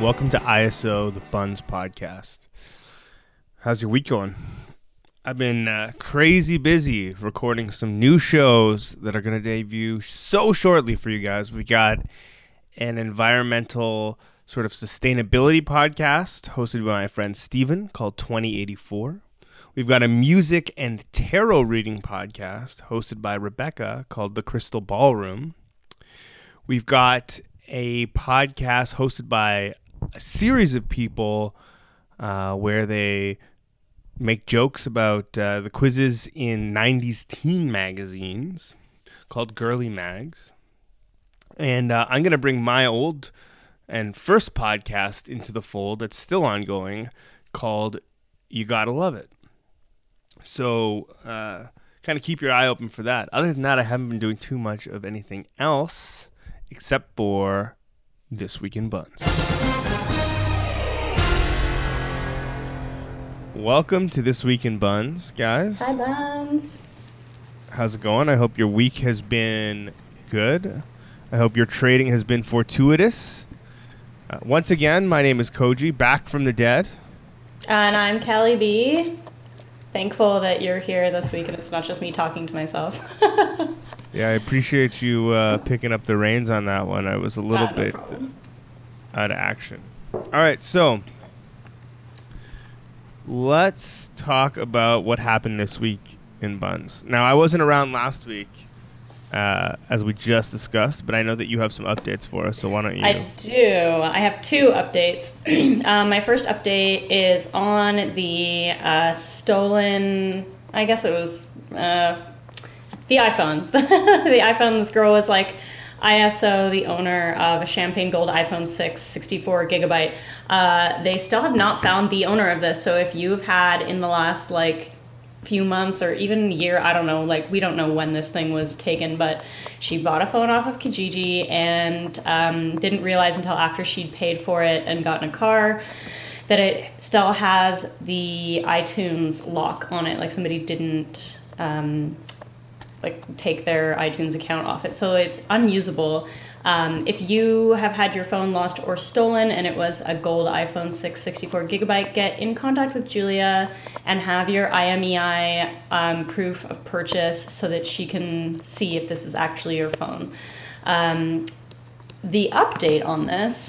Welcome to ISO, the Puns podcast. How's your week going? I've been crazy busy recording some new shows that are going to debut so shortly for you guys. We got an environmental sort of sustainability podcast hosted by my friend Steven called 2084. We've got a music and tarot reading podcast hosted by Rebecca called The Crystal Ballroom. We've got a podcast hosted by a series of people where they make jokes about the quizzes in 90s teen magazines called Girly Mags. And I'm going to bring my old and first podcast into the fold that's still ongoing called You Gotta Love It. So kind of keep your eye open for that. Other than that, I haven't been doing too much of anything else except for This Week in Buns. Welcome to This Week in Buns, guys. Hi, Buns. How's it going? I hope your week has been good. I hope your trading has been fortuitous. Once again, my name is Koji, back from the dead. And I'm Kelly B. Thankful that you're here this week and it's not just me talking to myself. Yeah, I appreciate you picking up the reins on that one. I was a little bit out of action. All right, so let's talk about what happened this week in Buns. Now, I wasn't around last week, as we just discussed, but I know that you have some updates for us, so why don't you? I do. I have two updates. My first update is on the stolen, I guess it was... the iPhone. The iPhone, this girl was like, ISO, the owner of a champagne gold iPhone 6, 64 gigabyte. They still have not found the owner of this. So if you've had in the last like few months or even year, I don't know, like we don't know when this thing was taken, but she bought a phone off of Kijiji and didn't realize until after she'd paid for it and gotten a car that it still has the iTunes lock on it. Like somebody didn't... like take their iTunes account off it. So it's unusable. If you have had your phone lost or stolen and it was a gold iPhone 6, 64 gigabyte, get in contact with Julia and have your IMEI proof of purchase so that she can see if this is actually your phone. The update on this,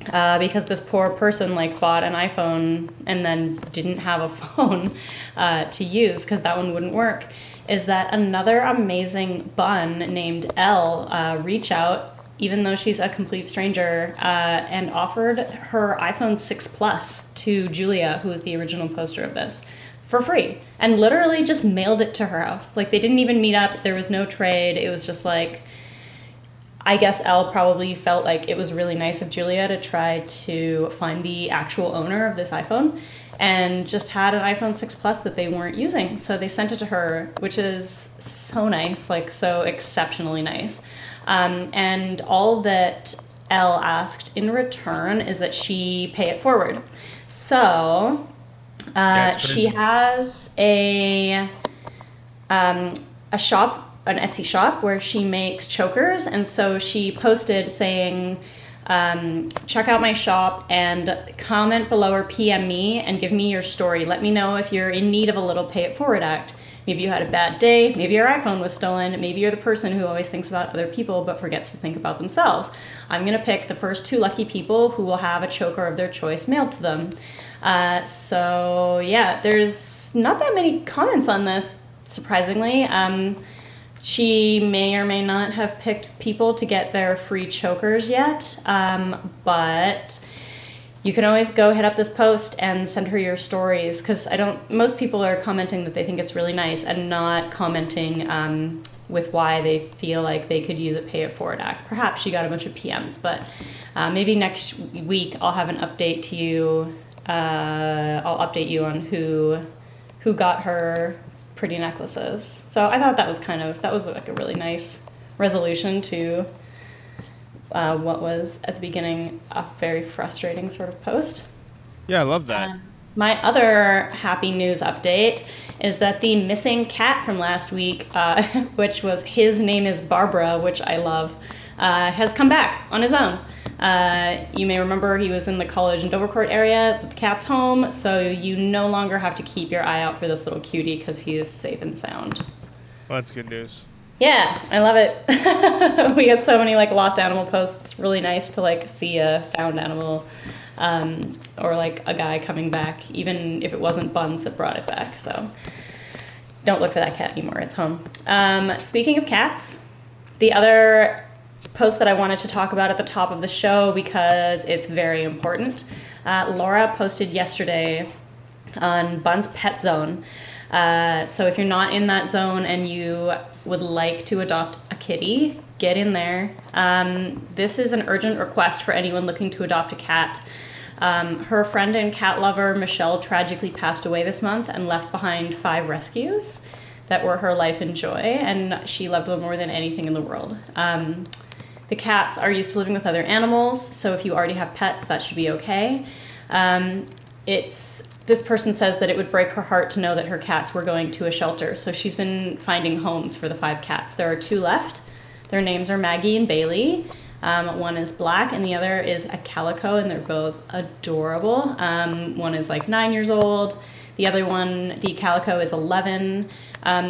because this poor person like bought an iPhone and then didn't have a phone to use because that one wouldn't work, is that another amazing bun named Elle reached out, even though she's a complete stranger, and offered her iPhone 6 Plus to Julia, who was the original poster of this, for free, and literally just mailed it to her house. Like, they didn't even meet up. There was no trade. It was just like, I guess Elle probably felt like it was really nice of Julia to try to find the actual owner of this iPhone, and just had an iPhone 6 Plus that they weren't using. So they sent it to her, which is so nice, like so exceptionally nice. And all that Elle asked in return is that she pay it forward. So she has a shop, an Etsy shop, where she makes chokers. And so she posted saying, check out my shop and comment below or PM me and give me your story. Let me know if you're in need of a little pay it forward act. Maybe you had a bad day. Maybe your iPhone was stolen. Maybe you're the person who always thinks about other people but forgets to think about themselves. I'm going to pick the first two lucky people who will have a choker of their choice mailed to them. So yeah, there's not that many comments on this, surprisingly. She may or may not have picked people to get their free chokers yet, but you can always go hit up this post and send her your stories, because most people are commenting that they think it's really nice and not commenting with why they feel like they could use a pay it forward act. Perhaps she got a bunch of PMs, but maybe next week I'll have an update to you. I'll update you on who got her pretty necklaces. So I thought that was like a really nice resolution to what was at the beginning a very frustrating sort of post. Yeah, I love that. My other happy news update is that the missing cat from last week, which was his name is Barbara, which I love, has come back on his own. You may remember he was in the College and Dovercourt area, but the cat's home, so you no longer have to keep your eye out for this little cutie because he is safe and sound. Well, that's good news. Yeah, I love it. We got so many like lost animal posts. It's really nice to like see a found animal, or like a guy coming back, even if it wasn't Buns that brought it back. So don't look for that cat anymore. It's home. Speaking of cats, the other post that I wanted to talk about at the top of the show because it's very important. Laura posted yesterday on Bun's Pet Zone. So if you're not in that zone and you would like to adopt a kitty, get in there. This is an urgent request for anyone looking to adopt a cat. Her friend and cat lover, Michelle, tragically passed away this month and left behind 5 rescues that were her life and joy, and she loved them more than anything in the world. The cats are used to living with other animals, so if you already have pets, that should be okay. This person says that it would break her heart to know that her cats were going to a shelter, so she's been finding homes for the 5 cats. There are 2 left. Their names are Maggie and Bailey. One is black and the other is a calico, and they're both adorable. One is like 9 years old. The other one, the calico, is 11.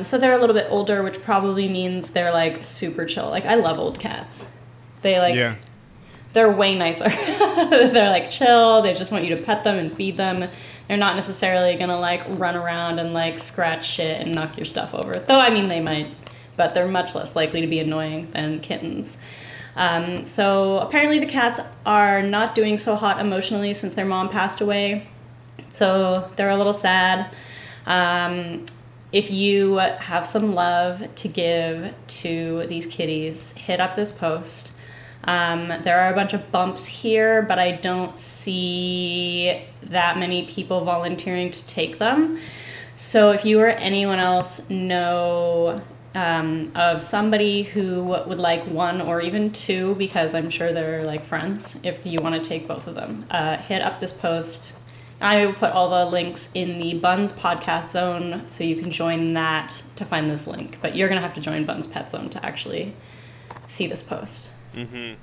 So they're a little bit older, which probably means they're like super chill. Like, I love old cats. They like... Yeah. They're way nicer. They're like chill. They just want you to pet them and feed them. They're not necessarily going to like run around and like scratch shit and knock your stuff over. Though, I mean, they might, but they're much less likely to be annoying than kittens. So apparently the cats are not doing so hot emotionally since their mom passed away. So they're a little sad. If you have some love to give to these kitties, hit up this post. There are a bunch of bumps here, but I don't see that many people volunteering to take them. So if you or anyone else know of somebody who would like 1 or even 2, because I'm sure they're like friends, if you want to take both of them, hit up this post. I will put all the links in the Buns podcast zone, so you can join that to find this link. But you're going to have to join Buns Pet Zone to actually see this post. Mm-hmm.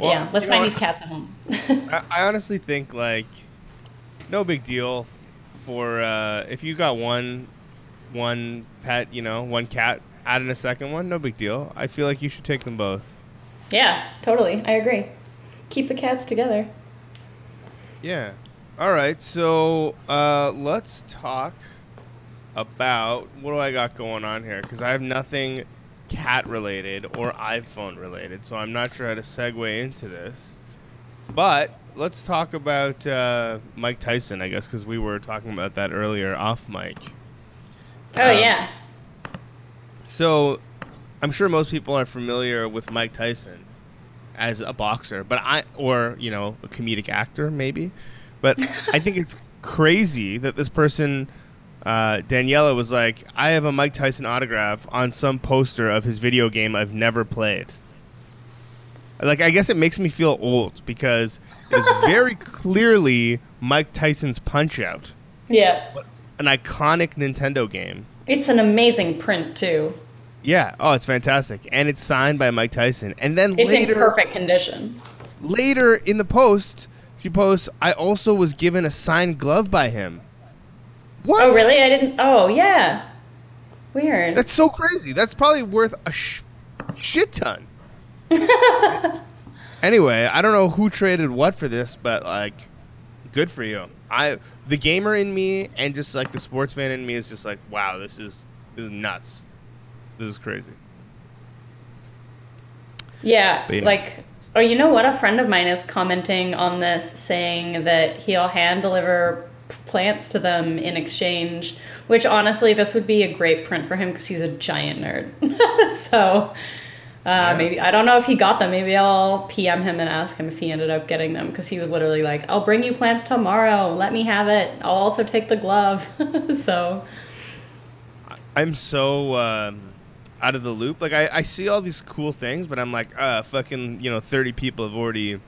Well, yeah, let's find these cats at home. I honestly think, like, no big deal for if you got one pet, you know, 1 cat, add in a second one, no big deal. I feel like you should take them both. Yeah, totally. I agree. Keep the cats together. Yeah. All right, so let's talk about what do I got going on here, because I have nothing cat related or iPhone related, so I'm not sure how to segue into this, but let's talk about Mike Tyson, I guess, because we were talking about that earlier off mic. Yeah, so I'm sure most people are familiar with Mike Tyson as a boxer, but a comedic actor maybe, but I think it's crazy that this person, Daniela, was like, I have a Mike Tyson autograph on some poster of his video game I've never played. Like, I guess it makes me feel old because it's very clearly Mike Tyson's Punch Out. Yeah. An iconic Nintendo game. It's an amazing print, too. Yeah. Oh, it's fantastic. And it's signed by Mike Tyson. And then it's later, in perfect condition. Later in the post, she posts, I also was given a signed glove by him. What? Oh, really? I didn't... Oh, yeah. Weird. That's so crazy. That's probably worth a shit ton. Anyway, I don't know who traded what for this, but, like, good for you. The gamer in me and just, like, the sports fan in me is just like, wow, this is nuts. This is crazy. Yeah. Like... Oh, you know what? A friend of mine is commenting on this saying that he'll hand-deliver plants to them in exchange, which honestly this would be a great print for him because he's a giant nerd. So yeah. Maybe, I don't know if he got them, maybe I'll PM him and ask him if he ended up getting them, because he was literally like, I'll bring you plants tomorrow, let me have it, I'll also take the glove. So I'm so out of the loop, like I see all these cool things, but I'm like, fucking, you know, 30 people have already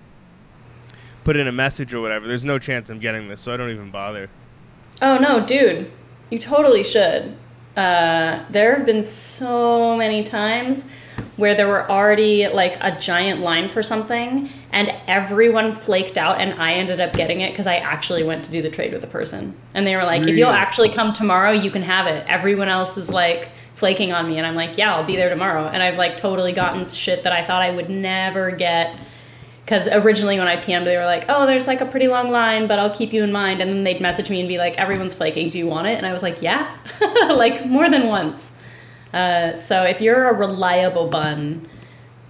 put in a message or whatever. There's no chance I'm getting this, so I don't even bother. Oh, no, dude. You totally should. There have been so many times where there were already like a giant line for something and everyone flaked out and I ended up getting it because I actually went to do the trade with the person. And they were like, if you'll actually come tomorrow, you can have it. Everyone else is like flaking on me. And I'm like, yeah, I'll be there tomorrow. And I've like totally gotten shit that I thought I would never get. Because originally when I PM'd, they were like, oh, there's like a pretty long line, but I'll keep you in mind. And then they'd message me and be like, everyone's flaking. Do you want it? And I was like, yeah, like more than once. So if you're a reliable bun,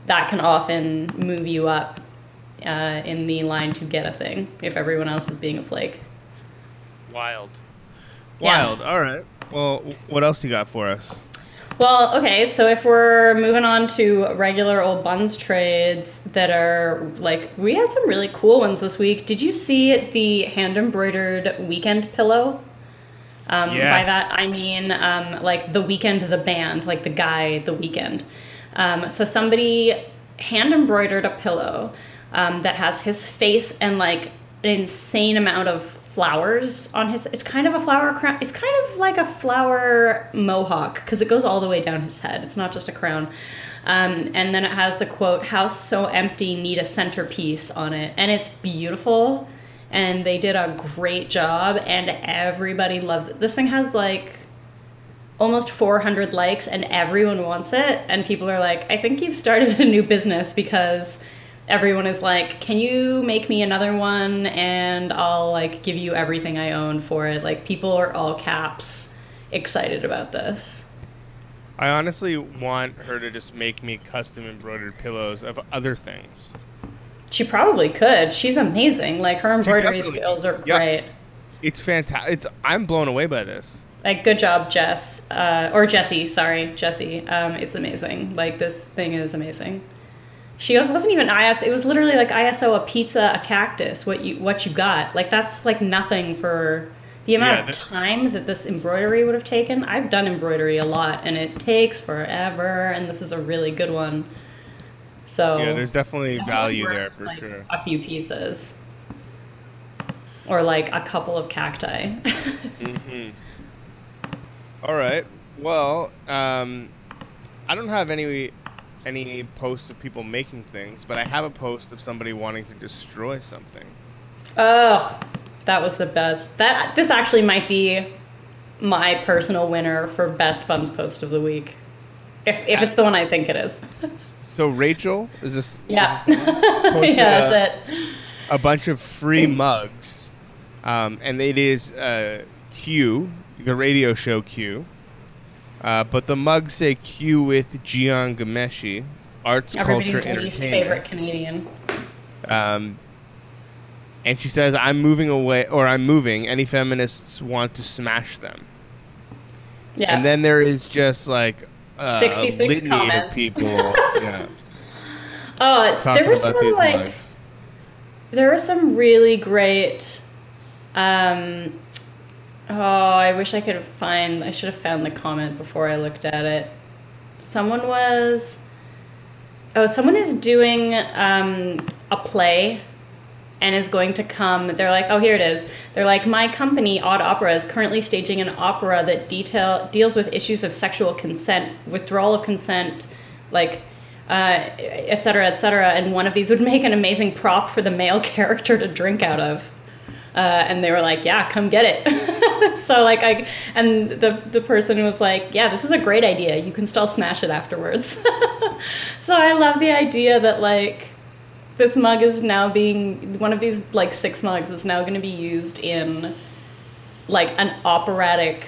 that can often move you up in the line to get a thing if everyone else is being a flake. Wild. Yeah. All right. Well, what else you got for us? Well, okay, so if we're moving on to regular old buns trades that are, like, we had some really cool ones this week. Did you see the hand-embroidered weekend pillow? Yes. By that, I mean, like, the weekend, the band, like, the guy, the weekend. So somebody hand-embroidered a pillow that has his face and, like, an insane amount of flowers on his, it's kind of a flower crown. It's kind of like a flower mohawk because it goes all the way down his head. It's not just a crown. And then it has the quote, "House so empty, need a centerpiece" on it. And it's beautiful. And they did a great job and everybody loves it. This thing has like almost 400 likes and everyone wants it. And people are like, I think you've started a new business because everyone is like, can you make me another one and I'll like give you everything I own for it. Like people are all caps excited about this. I honestly want her to just make me custom embroidered pillows of other things. She probably could. She's amazing. Like her embroidery skills are great. It's fantastic. I'm blown away by this. Like good job, Jess. Or Jesse, sorry, Jesse. It's amazing. Like this thing is amazing. She wasn't even ISO. It was literally like ISO a pizza, a cactus. What you got? Like that's like nothing for the amount of time that this embroidery would have taken. I've done embroidery a lot, and it takes forever. And this is a really good one. So yeah, there's definitely value there for like, sure. A few pieces, or like a couple of cacti. Mm-hmm. All right. Well, I don't have any posts of people making things, but I have a post of somebody wanting to destroy something. Oh, that was the best. This actually might be my personal winner for best buns post of the week. If it's the one I think it is. So Rachel, is this? Yeah. Is this the one? Posted, yeah, that's it. A bunch of free mugs. And it is Q, the radio show Q. But the mugs say Q with Jian Ghomeshi, Arts, Culture, Entertainment. Everybody's least favorite Canadian. And she says, I'm moving. Any feminists want to smash them. Yeah. And then there is just like 66 litany comments of people. Yeah. Oh, there were some really great. I wish I should have found the comment before I looked at it. Someone is doing a play and is going to come. They're like, oh, here it is. They're like, my company, Odd Opera, is currently staging an opera that deals with issues of sexual consent, withdrawal of consent, like, et cetera, et cetera. And one of these would make an amazing prop for the male character to drink out of. And they were like, yeah, come get it. So like and the person was like, yeah, this is a great idea. You can still smash it afterwards. So I love the idea that like this mug is now being, one of these like 6 mugs is now going to be used in like an operatic,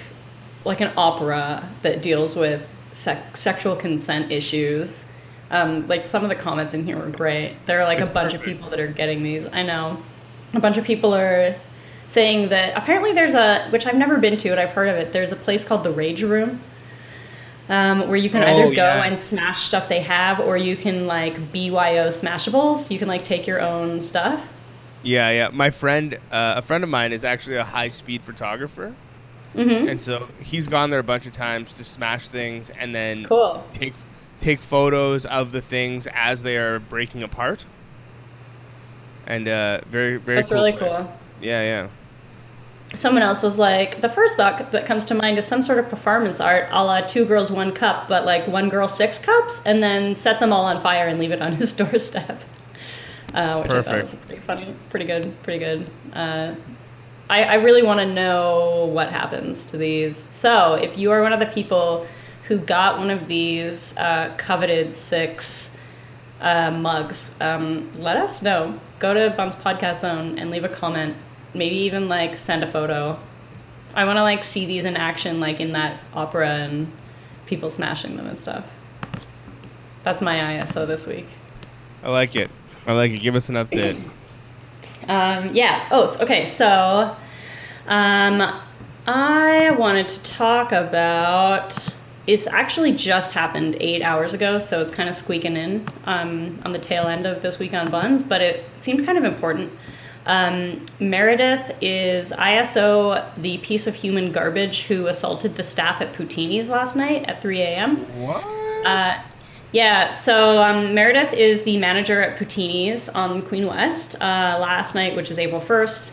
like an opera that deals with sexual consent issues. Like some of the comments in here were great. There are like a bunch of people that are getting these. I know. A bunch of people are saying that apparently there's which I've never been to, and I've heard of it. There's a place called the Rage Room, where you can either go and smash stuff they have, or you can like BYO smashables. You can like take your own stuff. Yeah. My friend, a friend of mine, is actually a high-speed photographer, mm-hmm. and so he's gone there a bunch of times to smash things and then take photos of the things as they are breaking apart. And very, very. That's cool. Really cool. Yeah. someone else was like, the first thought that comes to mind is some sort of performance art a la 2 Girls, 1 Cup, but like 1 girl, 6 cups, and then set them all on fire and leave it on his doorstep. Which Perfect. I thought was pretty funny, pretty good. I really want to know what happens to these. So if you are one of the people who got one of these coveted 6 mugs, let us know. Go to Bun's Podcast Zone and leave a comment. Maybe even like send a photo. I want to like see these in action, like in that opera and people smashing them and stuff. That's my ISO this week. I like it. Give us an update. Yeah. Oh, okay. So, I wanted to talk about, it's actually just happened 8 hours ago, so it's kind of squeaking in, on the tail end of this week on Buns, but it seemed kind of important. Meredith is ISO, the piece of human garbage who assaulted the staff at Poutini's last night at 3 a.m. What? Yeah, so Meredith is the manager at Poutini's on Queen West last night, which is April 1st,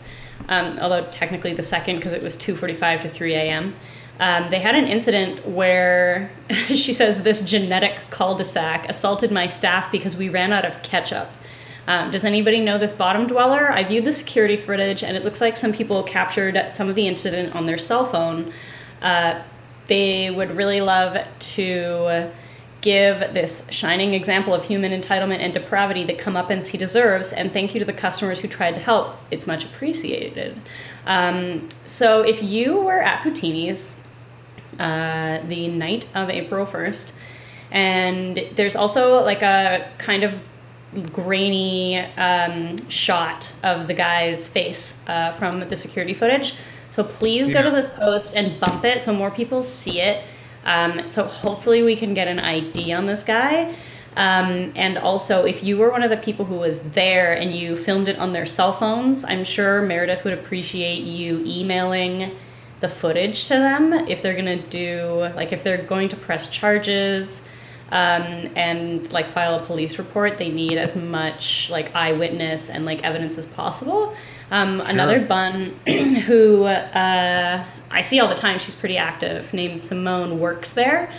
although technically the 2nd because it was 2:45 to 3 a.m. They had an incident where she says, this genetic cul-de-sac assaulted my staff because we ran out of ketchup. Does anybody know this bottom dweller? I viewed the security footage, and it looks like some people captured some of the incident on their cell phone. They would really love to give this shining example of human entitlement and depravity the comeuppance he deserves, and thank you to the customers who tried to help. It's much appreciated. So if you were at Poutini's the night of April 1st, and there's also like a kind of grainy shot of the guy's face from the security footage. So please go to this post and bump it so more people see it. So hopefully we can get an ID on this guy. And also, if you were one of the people who was there and you filmed it on their cell phones, I'm sure Meredith would appreciate you emailing the footage to them if they're going to do, like, if they're going to press charges and, like, file a police report, they need as much, like, eyewitness and, like, evidence as possible. Sure. Another Bun who I see all the time, she's pretty active, named Simone, works there.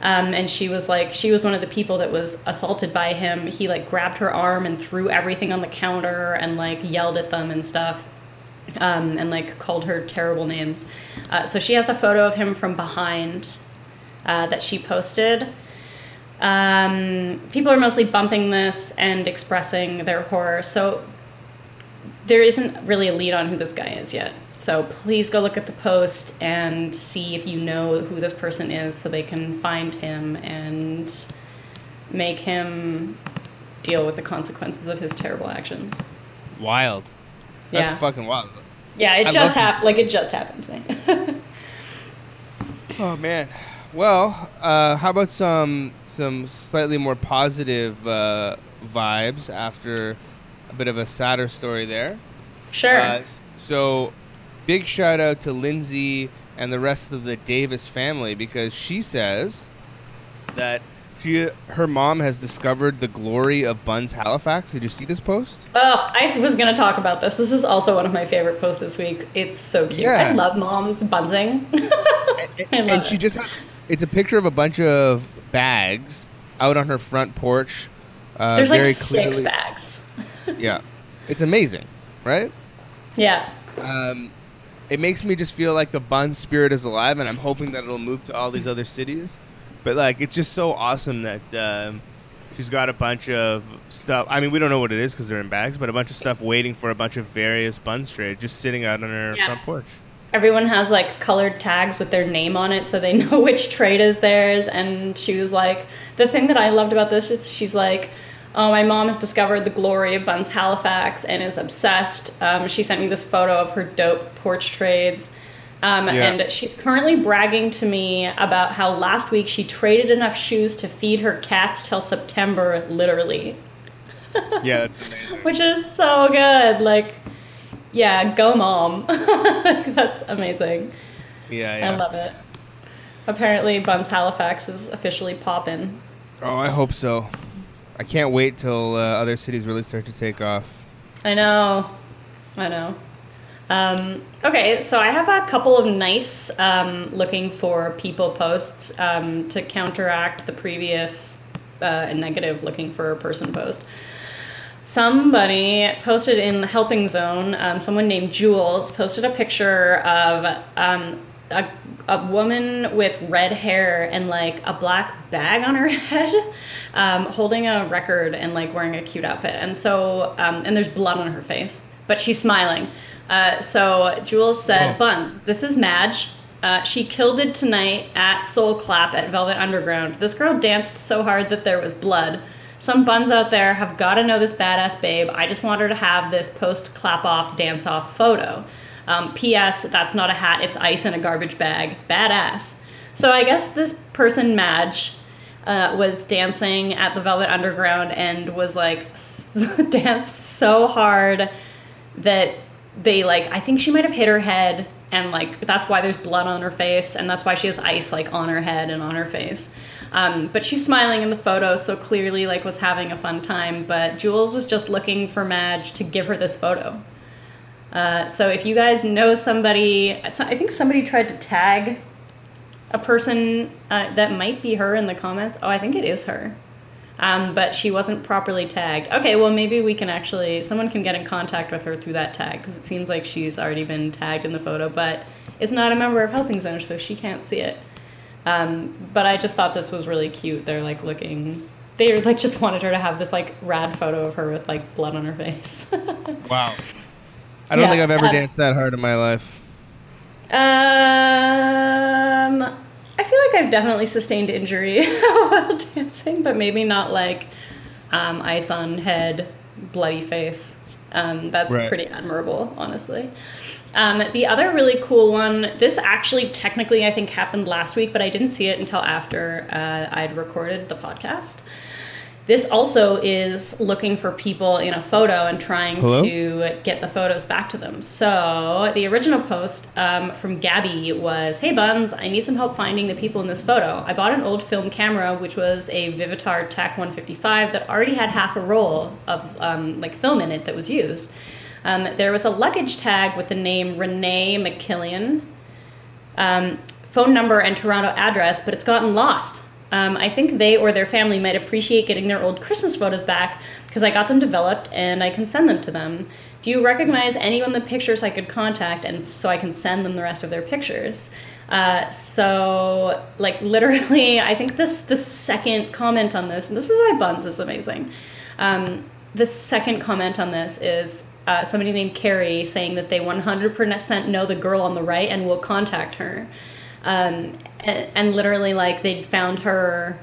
And she was like, she was one of the people that was assaulted by him. He like grabbed her arm and threw everything on the counter and like yelled at them and stuff. And like called her terrible names. So she has a photo of him from behind that she posted. People are mostly bumping this and expressing their horror. So there isn't really a lead on who this guy is yet. So please go look at the post and see if you know who this person is so they can find him and make him deal with the consequences of his terrible actions. Wild. That's fucking wild. Yeah, it just happened. Like, it just happened today. Oh, man. Well, how about some slightly more positive vibes after a bit of a sadder story there? Sure. So... big shout out to Lindsay and the rest of the Davis family because she says that her mom has discovered the glory of Buns Halifax. Did you see this post? Oh, I was going to talk about this. This is also one of my favorite posts this week. It's so cute. Yeah. I love moms bunsing. And she just has, it's a picture of a bunch of bags out on her front porch. There's very like 6 bags. Yeah. It's amazing, right? Yeah. It makes me just feel like the Bun spirit is alive, and I'm hoping that it'll move to all these other cities. But, like, it's just so awesome that she's got a bunch of stuff. I mean, we don't know what it is because they're in bags, but a bunch of stuff waiting for a bunch of various Bun strays just sitting out on her front porch. Everyone has, like, colored tags with their name on it so they know which trade is theirs. And she was like, the thing that I loved about this is she's like, oh, my mom has discovered the glory of Buns Halifax and is obsessed. She sent me this photo of her dope porch trades. And she's currently bragging to me about how last week she traded enough shoes to feed her cats till September, literally. Yeah, that's amazing. Which is so good. Like, yeah, go mom. That's amazing. Yeah. I love it. Apparently, Buns Halifax is officially poppin'. Oh, I hope so. I can't wait till other cities really start to take off. I know. Okay, so I have a couple of nice looking for people posts to counteract the previous negative looking for a person post. Somebody posted in the helping zone, someone named Jules posted a picture of a woman with red hair and like a black bag on her head, holding a record and like wearing a cute outfit. And so, and there's blood on her face, but she's smiling. So Jules said, Buns, this is Madge. She killed it tonight at Soul Clap at Velvet Underground. This girl danced so hard that there was blood. Some buns out there have got to know this badass babe. I just want her to have this post-clap-off, dance-off photo. P.S. That's not a hat. It's ice in a garbage bag. Badass. So I guess this person, Madge, was dancing at the Velvet Underground and was, like, danced so hard that they, like, I think she might have hit her head and, like, that's why there's blood on her face and that's why she has ice, like, on her head and on her face. But she's smiling in the photo, so clearly like was having a fun time. But Jules was just looking for Madge to give her this photo. So if you guys know somebody, I think somebody tried to tag a person that might be her in the comments. Oh, I think it is her. But she wasn't properly tagged. Okay, well maybe we can actually, someone can get in contact with her through that tag because it seems like she's already been tagged in the photo, but it's not a member of Helping Zone, so she can't see it. But I just thought this was really cute. They're like looking, they like just wanted her to have this like rad photo of her with like blood on her face. Wow. I don't think I've ever danced that hard in my life. I feel like I've definitely sustained injury while dancing, but maybe not like, ice on head, bloody face. That's pretty admirable, honestly. The other really cool one, this actually technically I think happened last week, but I didn't see it until after I'd recorded the podcast. This also is looking for people in a photo and trying to get the photos back to them. So the original post from Gabby was, hey Buns, I need some help finding the people in this photo. I bought an old film camera, which was a Vivitar Tech 155 that already had half a roll of like film in it that was used. There was a luggage tag with the name Renee McKillian, phone number and Toronto address, but it's gotten lost. I think they or their family might appreciate getting their old Christmas photos back because I got them developed and I can send them to them. Do you recognize anyone in the pictures I could contact and so I can send them the rest of their pictures? So like literally, I think the second comment on this, and this is why Buns is amazing. The second comment on this is, somebody named Carrie saying that they 100% know the girl on the right and will contact her. And literally, like, they found her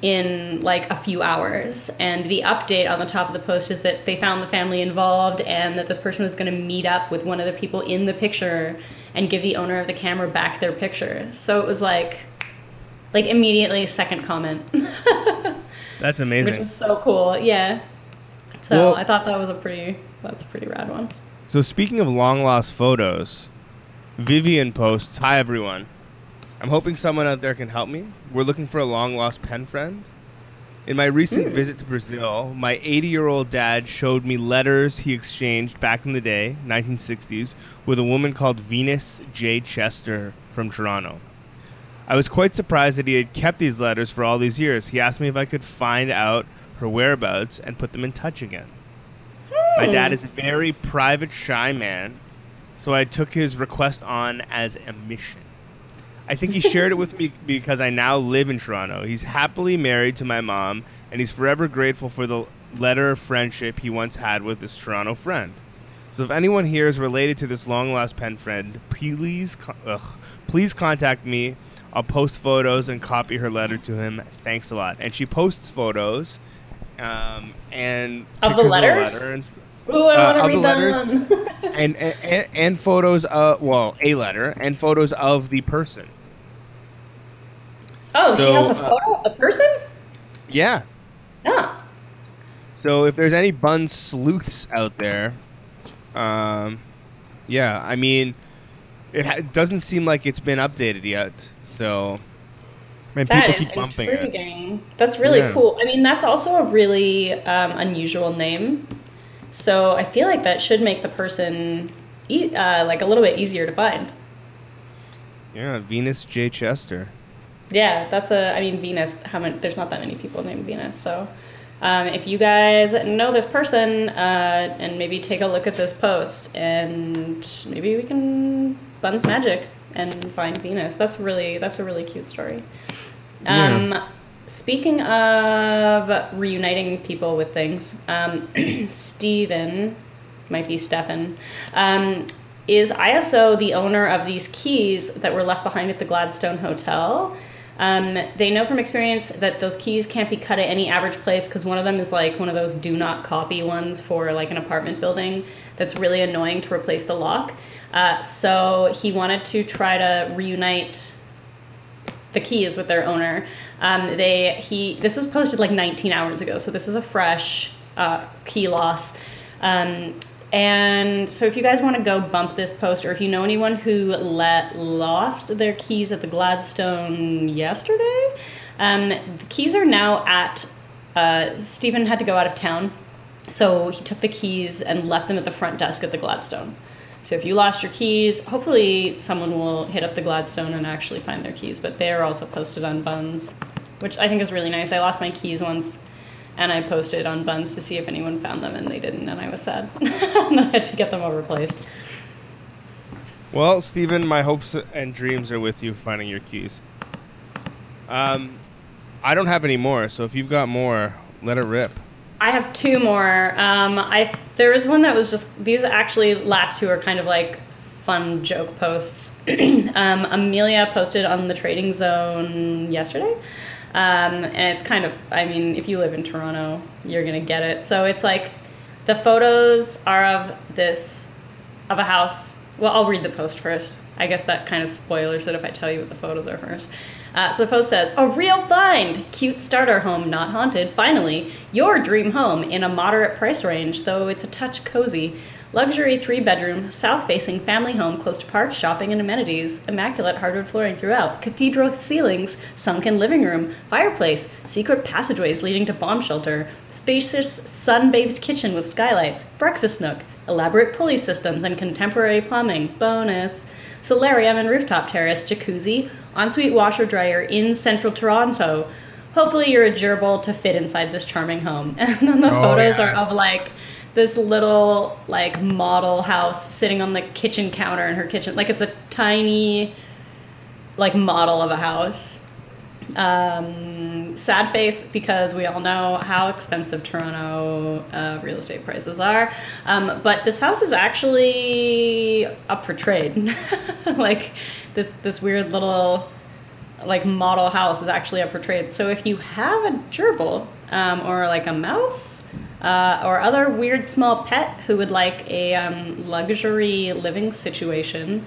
in, like, a few hours. And the update on the top of the post is that they found the family involved and that this person was going to meet up with one of the people in the picture and give the owner of the camera back their picture. So it was, like immediately a second comment. That's amazing. Which is so cool, yeah. So well, I thought that was that's a pretty rad one. So speaking of long lost photos, Vivian posts, hi everyone. I'm hoping someone out there can help me. We're looking for a long lost pen friend. In my recent visit to Brazil, my 80-year-old dad showed me letters he exchanged back in the day, 1960s, with a woman called Venus J. Chester from Toronto. I was quite surprised that he had kept these letters for all these years. He asked me if I could find out her whereabouts and put them in touch again. My dad is a very private, shy man, so I took his request on as a mission. I think he shared it with me because I now live in Toronto. He's happily married to my mom, and he's forever grateful for the letter of friendship he once had with this Toronto friend. So if anyone here is related to this long-lost pen friend, please contact me. I'll post photos and copy her letter to him. Thanks a lot. And she posts photos and of the letters, I want to read them. and photos of a letter and photos of the person. Oh, so, she has a photo of the person? Yeah. Oh. So if there's any bun sleuths out there, I mean, it doesn't seem like it's been updated yet, so. And that people keep bumping intriguing. It. That's really cool. I mean, that's also a really unusual name. So I feel like that should make the person like a little bit easier to find. Yeah, Venus J. Chester. Yeah, that's a, I mean, Venus, how many, there's not that many people named Venus, so if you guys know this person, and maybe take a look at this post, and maybe we can Buns Magic and find Venus. That's really, that's a really cute story. Yeah. Speaking of reuniting people with things, Steven, might be Stephen, is ISO the owner of these keys that were left behind at the Gladstone Hotel? They know from experience that those keys can't be cut at any average place because one of them is like one of those do not copy ones for like an apartment building that's really annoying to replace the lock. So he wanted to try to reunite the keys with their owner. This was posted like 19 hours ago, so this is a fresh key loss. And so if you guys want to go bump this post, or if you know anyone who lost their keys at the Gladstone yesterday, the keys are now at, Stephen had to go out of town, so he took the keys and left them at the front desk at the Gladstone. So if you lost your keys, hopefully someone will hit up the Gladstone and actually find their keys, but they are also posted on Buns, which I think is really nice. I lost my keys once. And I posted on Buns to see if anyone found them, and they didn't, and I was sad. And I had to get them all replaced. Well, Stephen, my hopes and dreams are with you finding your keys. I don't have any more, so if you've got more, let it rip. I have two more. There was one that was just... These actually last two are kind of like fun joke posts. Amelia posted on the Trading Zone yesterday. And it's kind of, I mean, if you live in Toronto, you're going to get it. So it's like the photos are of a house. Well, I'll read the post first. I guess that kind of spoilers it if I tell you what the photos are first. So the post says, a real find, cute starter home, not haunted. Finally, your dream home in a moderate price range, though it's a touch cozy. Luxury 3-bedroom, south-facing family home close to park, shopping, and amenities. Immaculate hardwood flooring throughout. Cathedral ceilings, sunken living room, fireplace, secret passageways leading to bomb shelter, spacious sun-bathed kitchen with skylights, breakfast nook, elaborate pulley systems and contemporary plumbing. Bonus. Solarium and rooftop terrace, jacuzzi, ensuite washer-dryer in central Toronto. Hopefully you're a gerbil to fit inside this charming home. And then the photos are of like... this little like model house sitting on the kitchen counter in her kitchen, like it's a tiny like model of a house. Sad face because we all know how expensive Toronto real estate prices are, but this house is actually up for trade. Like this weird little like model house is actually up for trade. So if you have a gerbil or like a mouse or other weird small pet who would like a luxury living situation,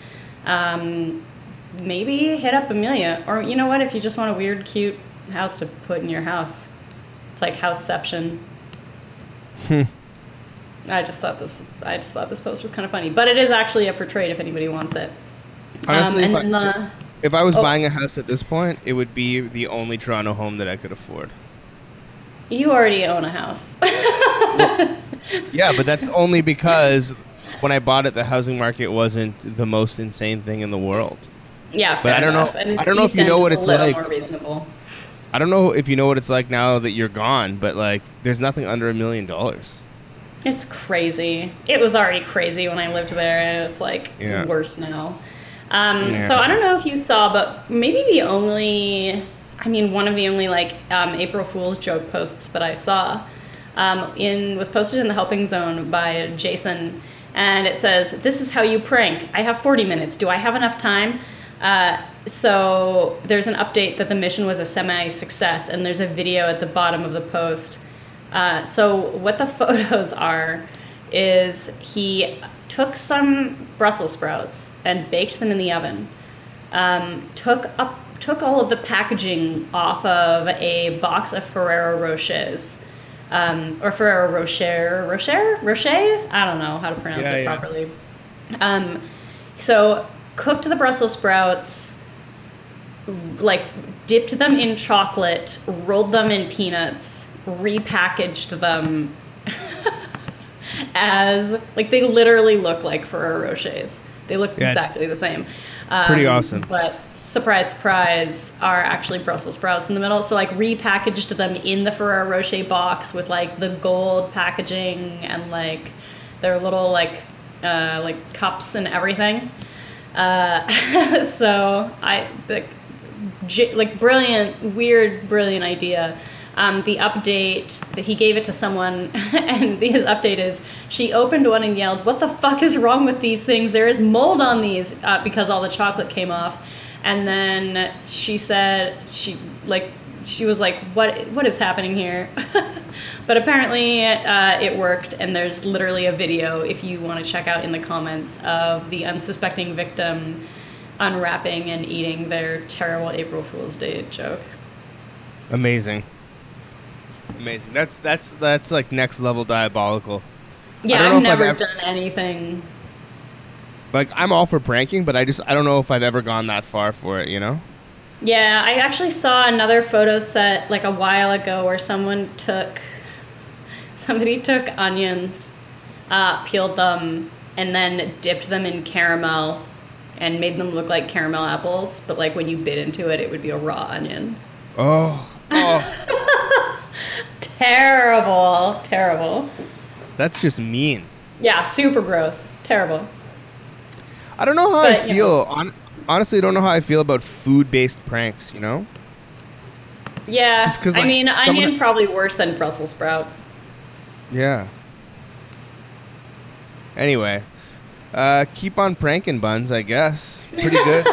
maybe hit up Amelia. Or you know what, if you just want a weird, cute house to put in your house. It's like houseception. I just thought this post was kind of funny. But it is actually up for trade if anybody wants it. Honestly, if I was buying a house at this point, it would be the only Toronto home that I could afford. You already own a house. Well, yeah, but that's only because when I bought it, the housing market wasn't the most insane thing in the world. Yeah, but I don't know if you know what it's like. More reasonable. I don't know if you know what it's like now that you're gone, but like, there's nothing under $1 million. It's crazy. It was already crazy when I lived there, and it's like worse now. So I don't know if you saw, but maybe one of the only like April Fool's joke posts that I saw was posted in the Helping Zone by Jason, and it says, "This is how you prank. I have 40 minutes. Do I have enough time?" So there's an update that the mission was a semi-success, and there's a video at the bottom of the post. So what the photos are is he took some Brussels sprouts and baked them in the oven, took all of the packaging off of a box of Ferrero Rochers, or Ferrero Rocher? I don't know how to pronounce it properly. So cooked the Brussels sprouts, like dipped them in chocolate, rolled them in peanuts, repackaged them, as, like, they literally look like Ferrero Rochers. They look exactly the same. Pretty awesome. But surprise, surprise, are actually Brussels sprouts in the middle. So, like, repackaged them in the Ferrero Rocher box with, like, the gold packaging and, like, their little, like cups and everything. So I, like, brilliant, weird, brilliant idea. The update that he gave it to someone, and his update is she opened one and yelled, "What the fuck is wrong with these things? There is mold on these," because all the chocolate came off. And then she said she was like, "What is happening here?" But apparently it worked, and there's literally a video if you want to check out in the comments of the unsuspecting victim unwrapping and eating their terrible April Fool's Day joke. Amazing. Amazing. That's like next level diabolical. Yeah, I've never done anything. Like, I'm all for pranking, but I don't know if I've ever gone that far for it, you know? Yeah, I actually saw another photo set like a while ago where somebody took onions, peeled them, and then dipped them in caramel and made them look like caramel apples, but like when you bit into it, it would be a raw onion. Oh. Terrible. That's just mean. Yeah, super gross. Terrible. I don't know how I feel. You know, honestly, I don't know how I feel about food-based pranks, you know? Yeah, I mean, onion probably worse than Brussels sprout. Yeah. Anyway, keep on pranking, Buns, I guess. Pretty good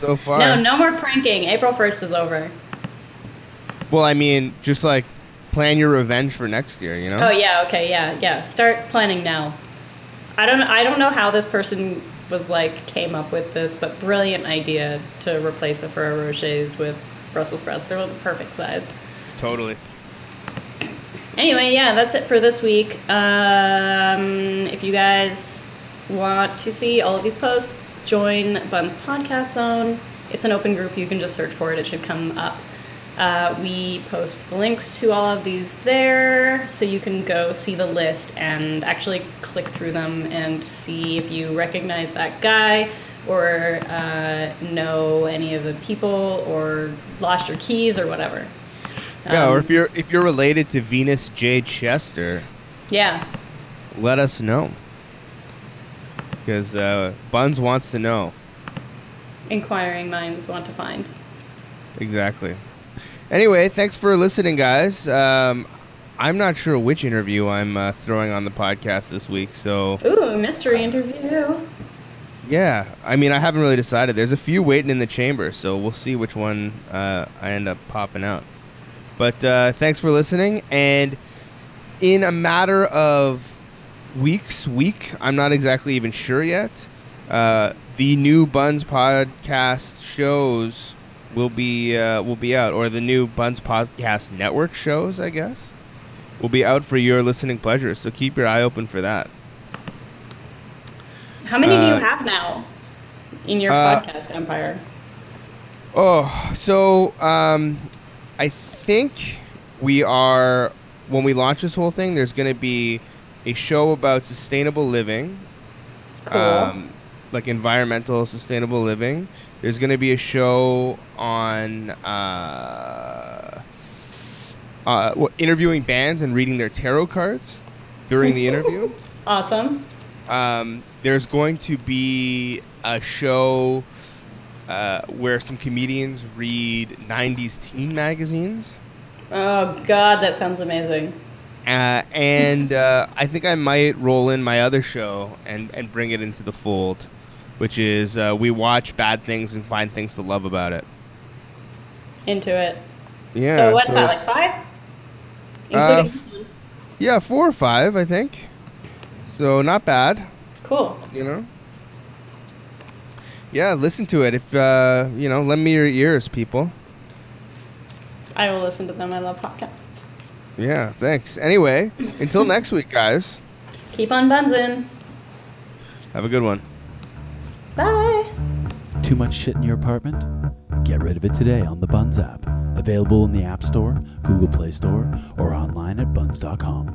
so far. No more pranking. April 1st is over. Well, I mean, just like plan your revenge for next year, you know? Oh, yeah, okay, yeah. Start planning now. I don't know how this person came up with this, but brilliant idea to replace the Ferrero Rochers with Brussels sprouts. They're the perfect size. Totally. Anyway, yeah, that's it for this week. If you guys want to see all of these posts, join Bun's Podcast Zone. It's an open group. You can just search for it. It should come up. We post the links to all of these there, so you can go see the list and actually click through them and see if you recognize that guy or know any of the people or lost your keys or whatever. Yeah, or if you're related to Venus J. Chester, yeah, let us know, because Buns wants to know. Inquiring minds want to find. Exactly. Anyway, thanks for listening, guys. I'm not sure which interview I'm throwing on the podcast this week, so... Ooh, mystery interview. Yeah, I mean, I haven't really decided. There's a few waiting in the chamber, so we'll see which one I end up popping out. But thanks for listening, and in a matter of week, I'm not exactly even sure yet, the new Buns podcast shows... will be out, or the new Buns Podcast Network shows, I guess, will be out for your listening pleasure, so keep your eye open for that. How many do you have now in your podcast empire? I think we are, when we launch this whole thing, there's going to be a show about sustainable living. Cool. Like environmental sustainable living. There's going to be a show on interviewing bands and reading their tarot cards during the interview. Awesome. There's going to be a show where some comedians read 90s teen magazines. Oh, God, that sounds amazing. And I think I might roll in my other show and bring it into the fold, which is we watch bad things and find things to love about it. Into it. Yeah. So what's that, like 5? Including 4 or 5, I think. So not bad. Cool. You know? Yeah, listen to it. If, lend me your ears, people. I will listen to them. I love podcasts. Yeah, thanks. Anyway, until next week, guys. Keep on bunsin'. Have a good one. Bye. Too much shit in your apartment? Get rid of it today on the Buns app. Available in the App Store, Google Play Store, or online at buns.com.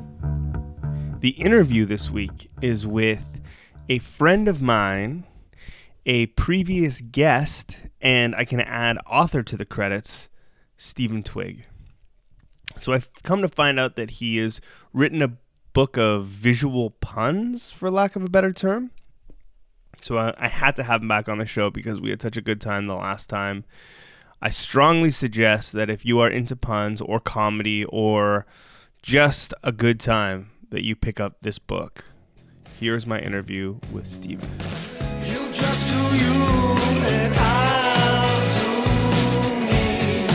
The interview this week is with a friend of mine, a previous guest, and I can add author to the credits, Stephen Twigg. So I've come to find out that he has written a book of visual puns, for lack of a better term. So I had to have him back on the show because we had such a good time the last time. I strongly suggest that if you are into puns or comedy or just a good time, that you pick up this book. Here's my interview with Steven. You just do you and I'll do me.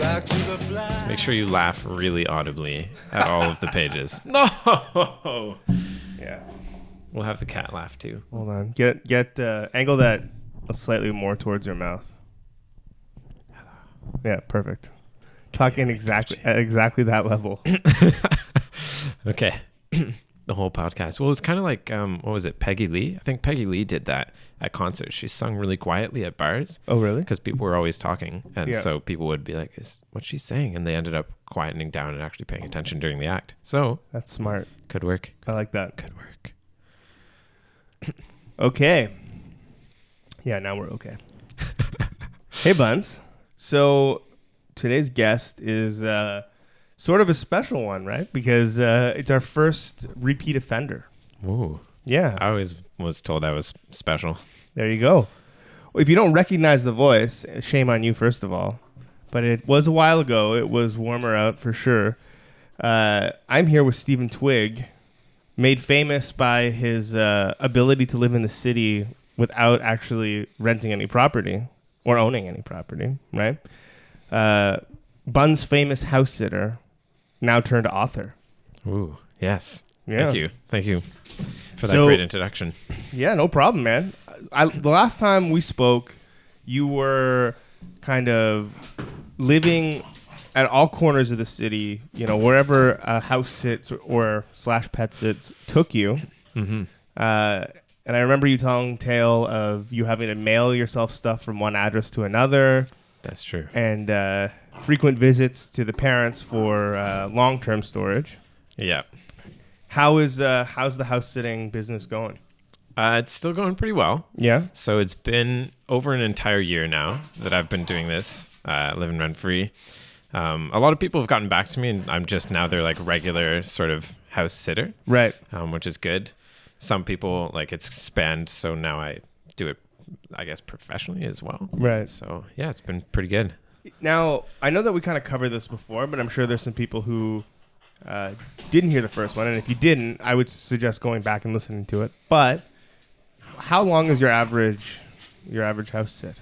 Back to the black. Just make sure you laugh really audibly at all of the pages. No! Yeah. We'll have the cat laugh too. Hold on. Get angle that slightly more towards your mouth. Yeah, perfect. Talking exactly at exactly that level. Okay. The whole podcast. Well, it's kind of like, what was it, Peggy Lee? I think Peggy Lee did that at concerts. She sung really quietly at bars. Oh, really? Because people were always talking. And so people would be like, what's she saying? And they ended up quietening down and actually paying attention during the act. So that's smart. Could work. I like that. Could work. Okay. Yeah, now we're okay. Hey, Buns. So today's guest is sort of a special one, right? Because it's our first repeat offender. Ooh. Yeah. I always was told I was special. There you go. If you don't recognize the voice, shame on you, first of all. But it was a while ago. It was warmer out for sure. I'm here with Stephen Twigg, made famous by his ability to live in the city without actually renting any property or owning any property, right? Bun's famous house sitter, now turned author. Ooh, yes. Yeah. Thank you for that great introduction. Yeah, no problem, man. The last time we spoke, you were kind of living at all corners of the city, you know, wherever a house sits or / pet sits took you. Mm-hmm. And I remember you telling tale of you having to mail yourself stuff from one address to another. That's true. And frequent visits to the parents for long-term storage. Yeah. How's the house sitting business going? It's still going pretty well. Yeah. So it's been over an entire year now that I've been doing this, living rent-free. A lot of people have gotten back to me, and I'm just now they're like regular sort of house sitter. Right. Which is good. Some people, like, it's spanned, so now I do it, I guess, professionally as well. Right. So, yeah, it's been pretty good. Now, I know that we kind of covered this before, but I'm sure there's some people who didn't hear the first one. And if you didn't, I would suggest going back and listening to it. But how long is your average house sit?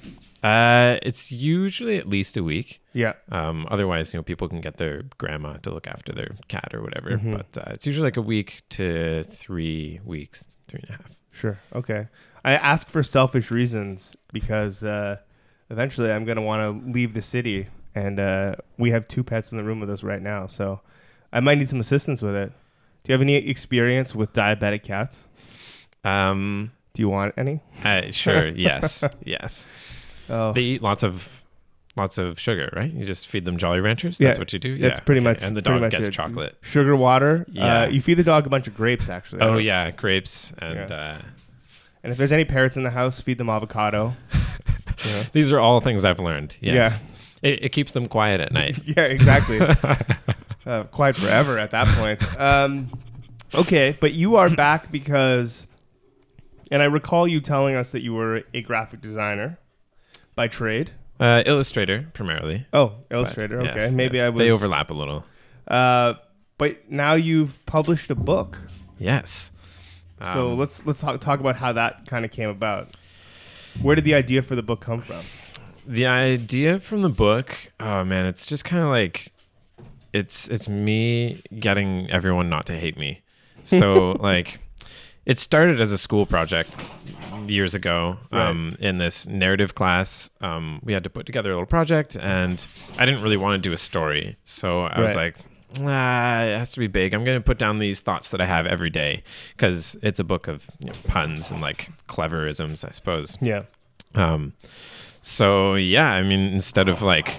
It's usually at least a week. Yeah. Otherwise, you know, people can get their grandma to look after their cat or whatever. Mm-hmm. But it's usually like a week to 3 weeks, 3.5. Sure. Okay. I ask for selfish reasons because eventually I'm going to want to leave the city, and we have 2 pets in the room with us right now, so I might need some assistance with it. Do you have any experience with diabetic cats? Do you want any? Sure. Yes. Yes. Oh. They eat lots of sugar, right? You just feed them Jolly Ranchers? That's what you do? Yeah, that's pretty much. And the dog gets chocolate. Sugar, water. Yeah. You feed the dog a bunch of grapes, actually. Oh, yeah, grapes. And and if there's any parrots in the house, feed them avocado. You know? These are all things I've learned, yes. Yeah. It keeps them quiet at night. Yeah, exactly. Quiet forever at that point. Okay, but you are back because... And I recall you telling us that you were a graphic designer. By trade? Illustrator, primarily. Oh, illustrator. But, okay. Yes, maybe yes. I was... They overlap a little. But now you've published a book. Yes. So let's talk about how that kind of came about. Where did the idea for the book come from? The idea from the book, oh man, it's just kind of like... It's me getting everyone not to hate me. So, like... It started as a school project years ago in this narrative class. We had to put together a little project, and I didn't really want to do a story. So I was like, it has to be big. I'm going to put down these thoughts that I have every day because it's a book of puns and like cleverisms, I suppose. Yeah. So yeah, I mean, instead of like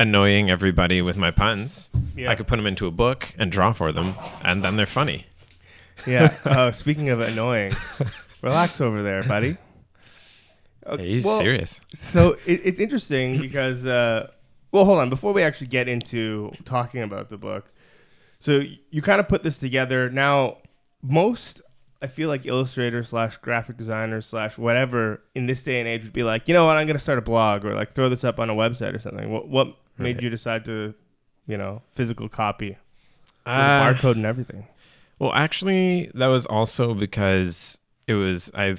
annoying everybody with my puns, I could put them into a book and draw for them, and then they're funny. Yeah. Speaking of annoying, relax over there, buddy. Okay, he's serious. So it's interesting because, well, hold on. Before we actually get into talking about the book, so you kind of put this together. Now, most, I feel like, illustrators slash graphic designers slash whatever in this day and age would be like, you know what, I'm going to start a blog or like throw this up on a website or something. What made you decide to, you know, physical copy with a barcode and everything? Well, actually, that was also because it was I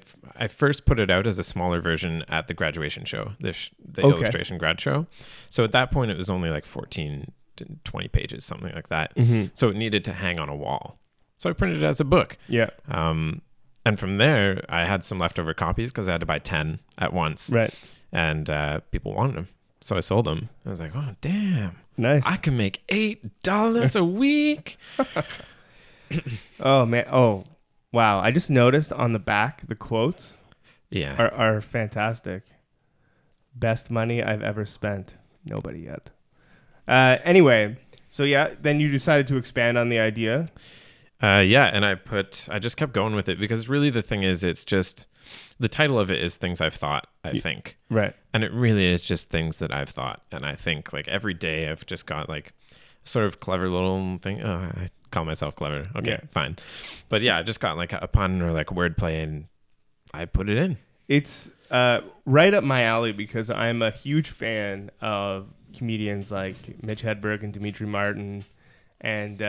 first put it out as a smaller version at the graduation show, the illustration grad show. So at that point, it was only like 14 to 20 pages, something like that. Mm-hmm. So it needed to hang on a wall. So I printed it as a book. Yeah. And from there, I had some leftover copies because I had to buy 10 at once. Right. And people wanted them. So I sold them. I was like, oh, damn. Nice. I can make $8 a week. Oh, man. Oh, wow. I just noticed on the back, the quotes are fantastic. Best money I've ever spent. Nobody yet. Anyway, so yeah, then you decided to expand on the idea. Yeah, and I just kept going with it because really the thing is, it's just, the title of it is Things I've Thought, I think. Right. And it really is just things that I've thought. And I think like every day I've just got like sort of clever little thing. Oh, I call myself clever. Okay, fine. But yeah, I just got like a pun or like wordplay and I put it in. It's right up my alley because I'm a huge fan of comedians like Mitch Hedberg and Dimitri Martin and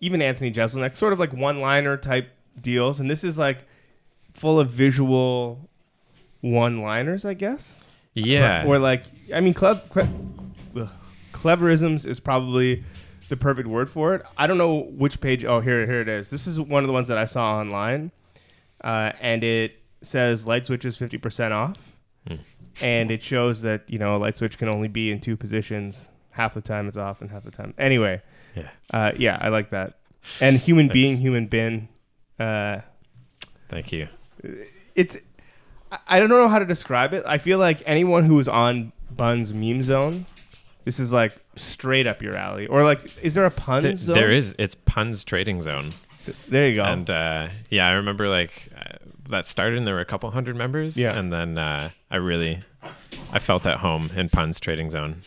even Anthony Jeselnik, sort of like one-liner type deals. And this is like full of visual one-liners, I guess. Yeah. Or like, I mean, cleverisms is probably the perfect word for it. I don't know which page. Oh, here it is. This is one of the ones that I saw online. And it says light switch is 50% off. Mm. And it shows that, you know, a light switch can only be in two positions. Half the time it's off and half the time. Anyway. Yeah. Yeah, I like that. And human Thanks. Being, human bin. Thank you. It's, I don't know how to describe it. I feel like anyone who was on Bun's meme zone, this is like straight up your alley. Or like, is there a Puns zone? There is. It's Puns Trading Zone. There you go. And yeah, I remember like that started and there were a couple hundred members. Yeah. And then I felt at home in Puns Trading Zone.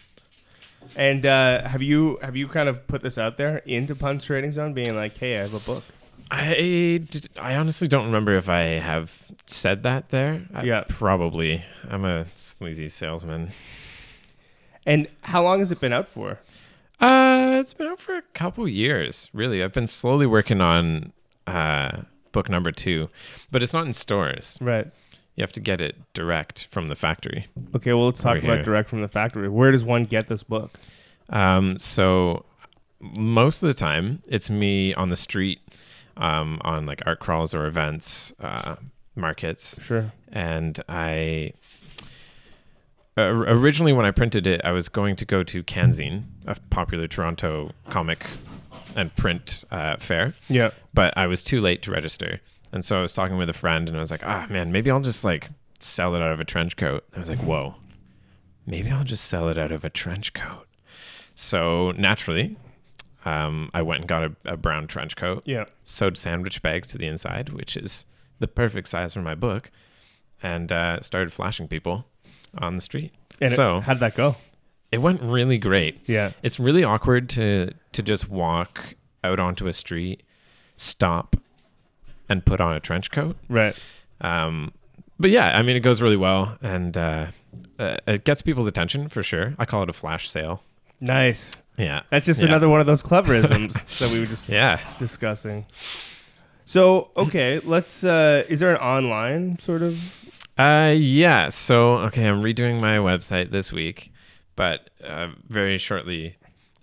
And have you kind of put this out there into Puns Trading Zone, being like, hey, I have a book? I honestly don't remember if I have said that there. Yeah. Probably. I'm a sleazy salesman. And how long has it been out for? It's been out for a couple years, really. I've been slowly working on book number 2, but it's not in stores. Right. You have to get it direct from the factory. Okay, well, let's talk about direct from the factory. Where does one get this book? So most of the time, it's me on the street, on like art crawls or events, markets. Sure. And I... originally, when I printed it, I was going to go to Canzine, a popular Toronto comic and print fair. Yeah. But I was too late to register. And so I was talking with a friend and I was like, man, maybe I'll just like sell it out of a trench coat. And I was like, whoa, maybe I'll just sell it out of a trench coat. So naturally, I went and got a brown trench coat. Yeah. Sewed sandwich bags to the inside, which is the perfect size for my book. And started flashing people on the street. And so how'd that go? It went really great. Yeah. It's really awkward to just walk out onto a street, stop, and put on a trench coat. Right. But yeah, I mean, it goes really well, and it gets people's attention for sure. I call it a flash sale. Nice. Yeah. That's just another one of those cleverisms that we were just discussing. So, okay, let's... is there an online sort of... yeah. So, okay, I'm redoing my website this week, but very shortly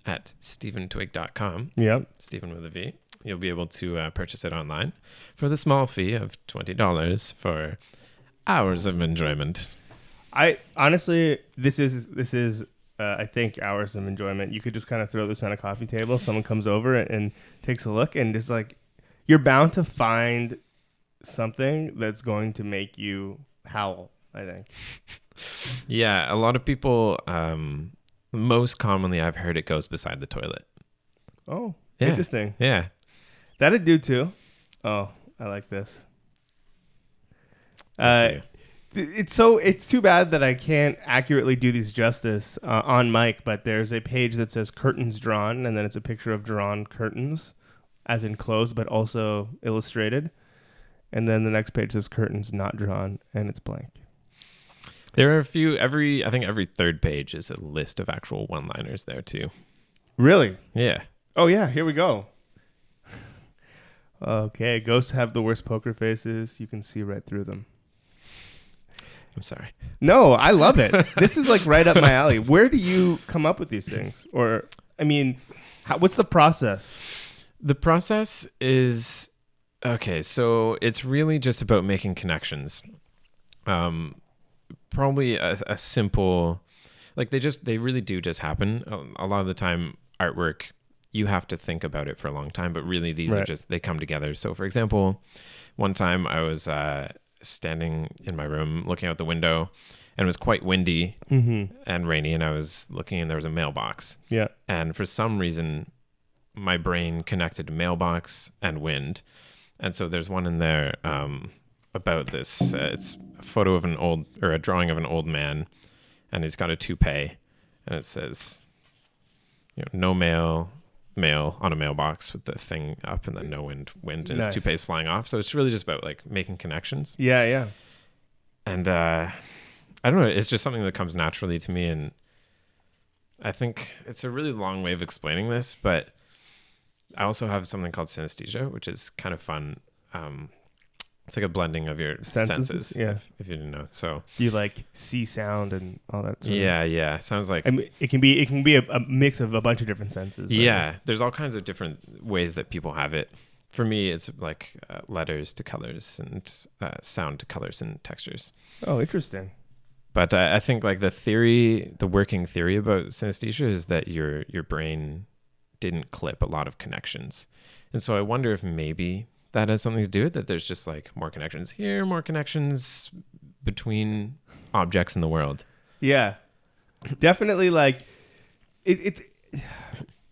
at stephentwigg.com. Yep. Stephen with a V. You'll be able to purchase it online for the small fee of $20 for hours of enjoyment. I honestly, this is I think hours of enjoyment. You could just kind of throw this on a coffee table. Someone comes over and takes a look, and just like, you're bound to find something that's going to make you howl I think. Yeah, a lot of people, most commonly I've heard it goes beside the toilet. Oh, yeah. Interesting. Yeah. That'd do too. Oh, I like this. It's too bad that I can't accurately do these justice on mic, but there's a page that says curtains drawn, and then it's a picture of drawn curtains, as in closed, but also illustrated. And then the next page says curtains not drawn, and it's blank. There are a few, I think every third page is a list of actual one-liners there too. Really? Yeah. Oh yeah, here we go. Okay, ghosts have the worst poker faces. You can see right through them. I'm sorry. No, I love it. This is like right up my alley. Where do you come up with these things? Or, I mean, what's the process? The process is, okay, so it's really just about making connections. Probably a simple, like they really do just happen. A lot of the time, artwork, you have to think about it for a long time, but really these are just, they come together. So for example, one time I was standing in my room looking out the window, and it was quite windy and rainy, and I was looking and there was a mailbox. Yeah. And for some reason, my brain connected to mailbox and wind. And so there's one in there about this. It's a photo of a drawing of an old man, and he's got a toupee, and it says, you know, no mail, mail on a mailbox with the thing up, and then no wind, and nice. His toupee's flying off. So it's really just about like making connections. Yeah, yeah. And I don't know, it's just something that comes naturally to me, and I think it's a really long way of explaining this, but I also have something called synesthesia, which is kind of fun. It's like a blending of your senses yeah. if you didn't know. So you like see sound and all that sort of. Yeah. Sounds like... I mean, it can be a mix of a bunch of different senses. Yeah. Right? There's all kinds of different ways that people have it. For me, it's like letters to colors and sound to colors and textures. Oh, interesting. But I think like the working theory about synesthesia is that your brain didn't clip a lot of connections. And so I wonder if maybe that has something to do with it, that there's just like more connections here, more connections between objects in the world. Yeah, definitely. Like it's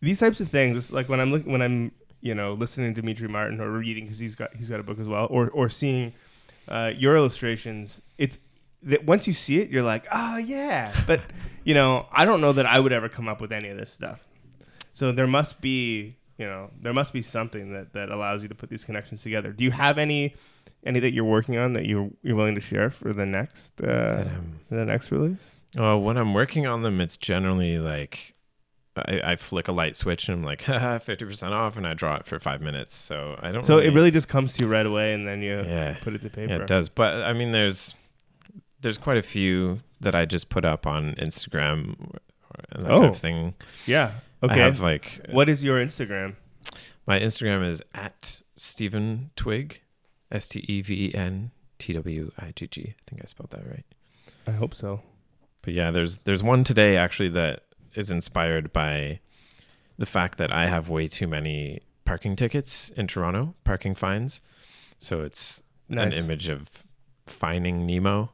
these types of things. It's like when I'm listening to Dimitri Martin or reading, because he's got a book as well, or seeing your illustrations. It's that once you see it, you're like, oh yeah. But I don't know that I would ever come up with any of this stuff. So there must be something that allows you to put these connections together. Do you have any that you're working on that you're willing to share for the next release? Oh, when I'm working on them, it's generally like I flick a light switch and I'm like, 50% off, and I draw it for 5 minutes. So it really just comes to you right away, and then you put it to paper. Yeah, it does. But I mean, there's quite a few that I just put up on Instagram and that kind of thing. Yeah. Okay. I have like... What is your Instagram? My Instagram is at Stephen Twigg, StevenTwigg. I think I spelled that right. I hope so. But yeah, there's one today actually that is inspired by the fact that I have way too many parking tickets in Toronto, parking fines. So it's nice. An image of Finding Nemo.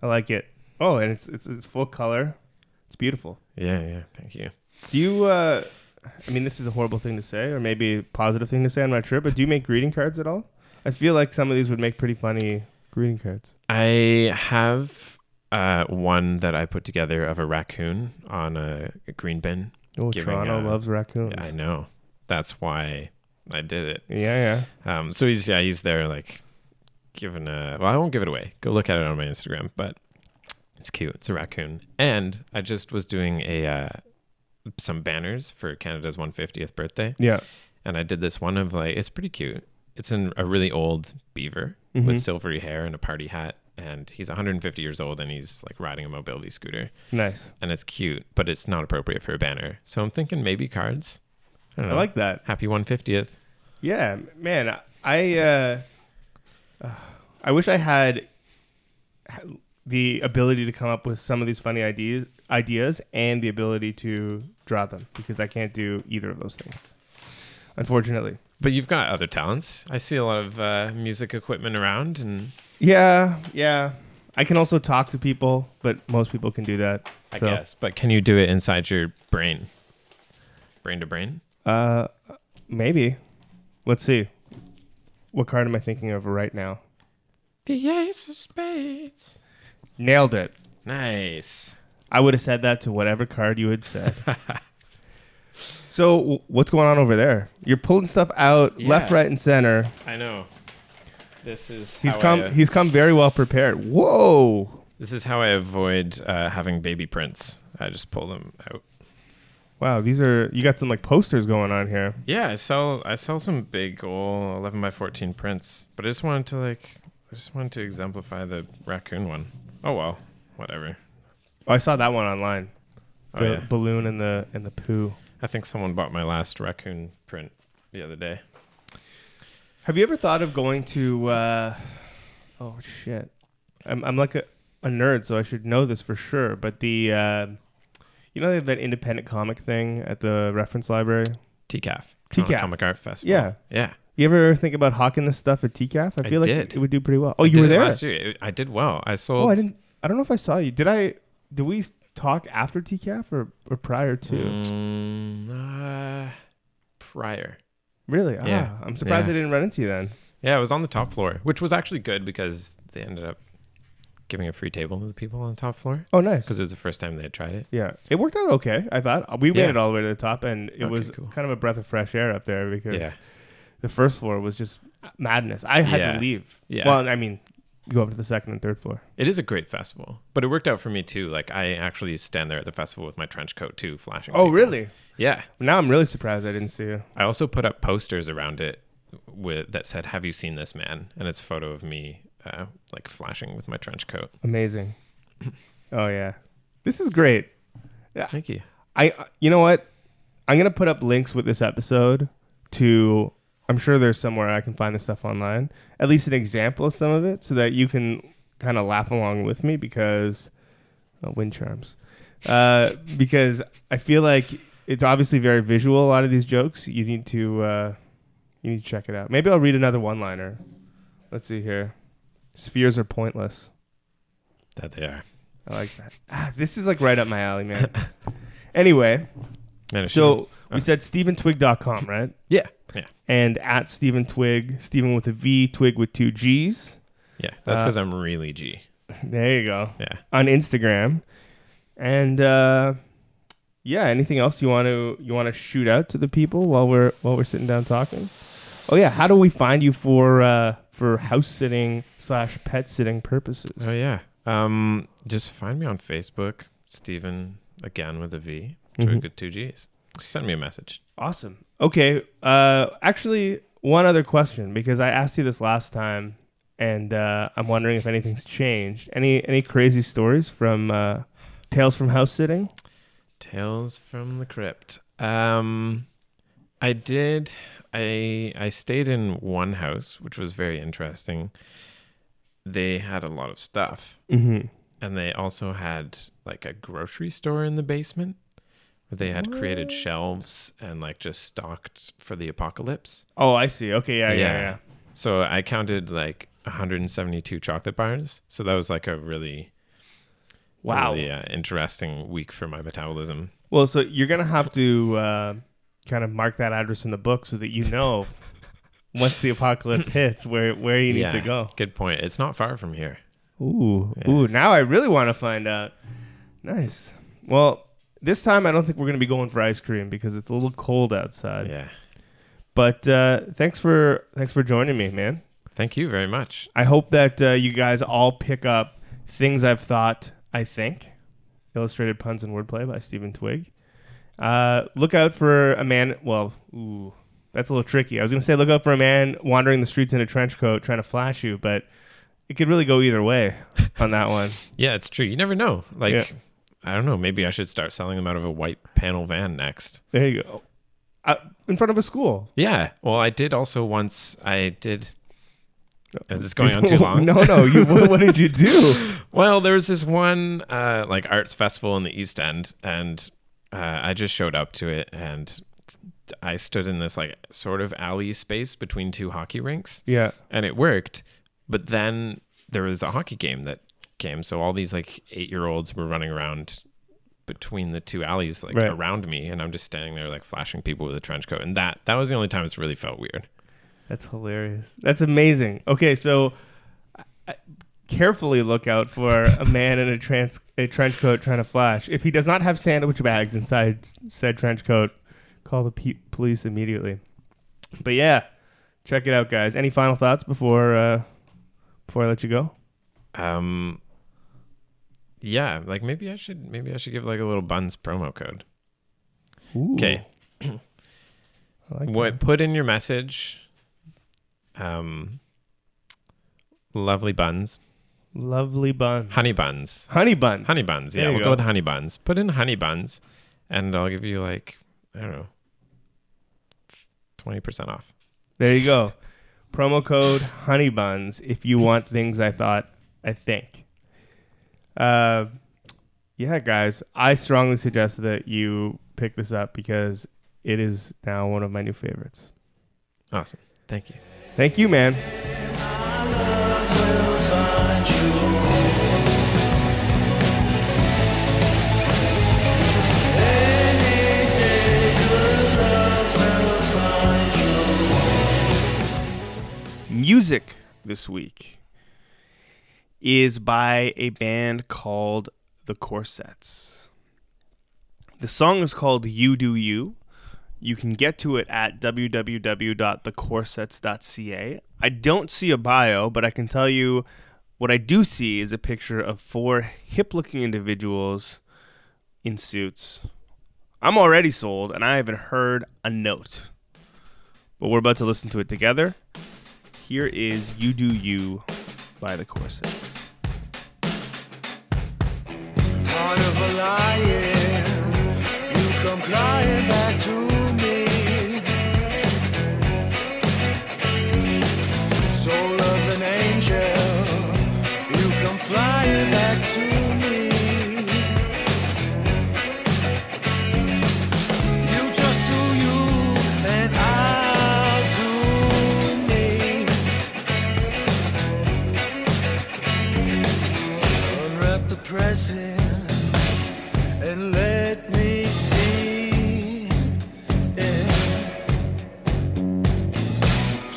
I like it. Oh, and it's full color. It's beautiful. Yeah, yeah. Thank you. Do you, I mean, this is a horrible thing to say, or maybe a positive thing to say, I'm not sure, but do you make greeting cards at all? I feel like some of these would make pretty funny greeting cards. I have one that I put together of a raccoon on a green bin. Oh, Toronto loves raccoons. I know. That's why I did it. Yeah, yeah. So he's there like giving I won't give it away. Go look at it on my Instagram, but it's cute. It's a raccoon. And I just was doing some banners for Canada's 150th birthday. Yeah. And I did this one of like, it's pretty cute. It's in a really old beaver with silvery hair and a party hat. And he's 150 years old and he's like riding a mobility scooter. Nice. And it's cute, but it's not appropriate for a banner. So I'm thinking maybe cards. I don't know. I like that. Happy 150th. Yeah, man. I wish I had the ability to come up with some of these funny ideas and the ability to draw them, because I can't do either of those things, unfortunately. But you've got other talents. I see a lot of music equipment around, and yeah, I can also talk to people, but most people can do that. I guess, but can you do it inside your brain? Brain to brain? Maybe. Let's see. What card am I thinking of right now? The Ace of Spades. Nailed it. Nice. I would have said that to whatever card you had said. So what's going on over there? You're pulling stuff out left, right, and center. I know. This is he's come very well prepared. Whoa! This is how I avoid having baby prints. I just pull them out. Wow, these are you got some like posters going on here. Yeah, I sell some big old 11x14 prints, but I just wanted to exemplify the raccoon one. Oh well, whatever. Oh, I saw that one online. The balloon and the poo. I think someone bought my last raccoon print the other day. Have you ever thought of going to, oh shit, I'm like a nerd, so I should know this for sure, but the, you know they have that independent comic thing at the reference library? TCAF. Comic Art Festival. Yeah. Yeah. You ever think about hawking this stuff at TCAF? I feel like it would do pretty well. Oh, you were there? Last year. I did well. I sold. Oh, I don't know if I saw you. Did we talk after TCAF or prior to? Prior. Really? Yeah. Ah, I'm surprised I didn't run into you then. Yeah, it was on the top floor, which was actually good because they ended up giving a free table to the people on the top floor. Oh, nice. Because it was the first time they had tried it. Yeah. It worked out okay, I thought. We made it all the way to the top, and it was kind of a breath of fresh air up there because the first floor was just madness. I had to leave. Yeah. Well, I mean, go up to the second and third floor. It is a great festival, but it worked out for me too. Like, I actually stand there at the festival with my trench coat too, flashing. Oh, people. Really? Yeah. Now I'm really surprised I didn't see you. I also put up posters around it that said, "Have you seen this man?" And it's a photo of me like flashing with my trench coat. Amazing. Oh yeah, this is great. Yeah. Thank you. You know what? I'm gonna put up links with this episode to. I'm sure there's somewhere I can find this stuff online. At least an example of some of it, so that you can kind of laugh along with me because wind charms. Because I feel like. It's obviously very visual. A lot of these jokes, you need to check it out. Maybe I'll read another one-liner. Let's see here. Spheres are pointless. That they are. I like that. Ah, this is like right up my alley, man. Anyway, we said stephentwigg.com, right? Yeah. And at Stephen Twigg, Stephen with a V, Twig with 2 G's. Yeah, that's because I'm really G. There you go. Yeah. On Instagram, and. Yeah, anything else you want to shoot out to the people while we're sitting down talking? Oh yeah, how do we find you for house sitting / pet sitting purposes? Oh yeah, just find me on Facebook, Stephen again with a V, Twigg with 2 G's. Send me a message. Awesome. Okay, actually one other question because I asked you this last time, and I'm wondering if anything's changed. Any crazy stories from tales from house sitting? Tales from the Crypt. I stayed in one house, which was very interesting. They had a lot of stuff. Mm-hmm. And they also had like a grocery store in the basement where they had created shelves and like just stocked for the apocalypse. Oh, I see. Okay, yeah. So I counted like 172 chocolate bars. So that was like a really... Wow. Really, interesting week for my metabolism. Well, so you're going to have to kind of mark that address in the book so that you know once the apocalypse hits where you need to go. Good point. It's not far from here. Ooh. Yeah. Ooh, now I really want to find out. Nice. Well, this time I don't think we're going to be going for ice cream because it's a little cold outside. Yeah. But thanks for joining me, man. Thank you very much. I hope that you guys all pick up Things I've Thought... I Think, Illustrated Puns and Wordplay by Stephen Twigg. Look out for a man... Well, ooh, that's a little tricky. I was going to say look out for a man wandering the streets in a trench coat trying to flash you, but it could really go either way on that one. Yeah, it's true. You never know. Like, yeah. I don't know. Maybe I should start selling them out of a white panel van next. There you go. In front of a school. Yeah. Well, I did also once... Is this going on too long? No. What did you do? Well, there was this one like arts festival in the East End, and I just showed up to it, and I stood in this like sort of alley space between two hockey rinks. Yeah, and it worked. But then there was a hockey game that game. So all these like 8-year-olds were running around between the two alleys, like right. around me, and I'm just standing there like flashing people with a trench coat. And that was the only time it's really felt weird. That's hilarious. That's amazing. Okay, so I carefully look out for a man in a trench coat trying to flash. If he does not have sandwich bags inside said trench coat, call the police immediately. But yeah, check it out, guys. Any final thoughts before I let you go? Yeah, like maybe I should give like a little Buns promo code. Okay. Like what? Put in your message. Lovely buns. Lovely buns. Honey buns. Honey buns. Honey buns. Yeah, we'll go with honey buns. Put in honey buns, and I'll give you like, I don't know, 20% off. There you go. Promo code honey buns if you want things I think. Yeah, guys, I strongly suggest that you pick this up because it is now one of my new favorites. Awesome. Thank you. Thank you, man. Music this week is by a band called The Corsets. The song is called You Do You. You can get to it at www.thecorsets.ca. I don't see a bio, but I can tell you what I do see is a picture of 4 hip-looking individuals in suits. I'm already sold, and I haven't heard a note. But we're about to listen to it together. Here is You Do You by The Corsets. Heart of a lion, you come crying back to soul of an angel, you come flying back to me. You just do you and I'll do me. Unwrap the present and let me see. Yeah.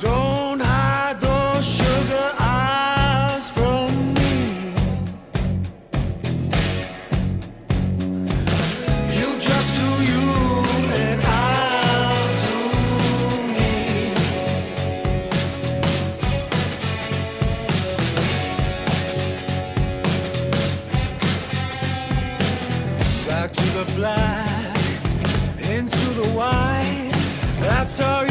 Don't hide those sugar eyes from me. You just do you and I'll do me. Back to the black, into the white. That's how you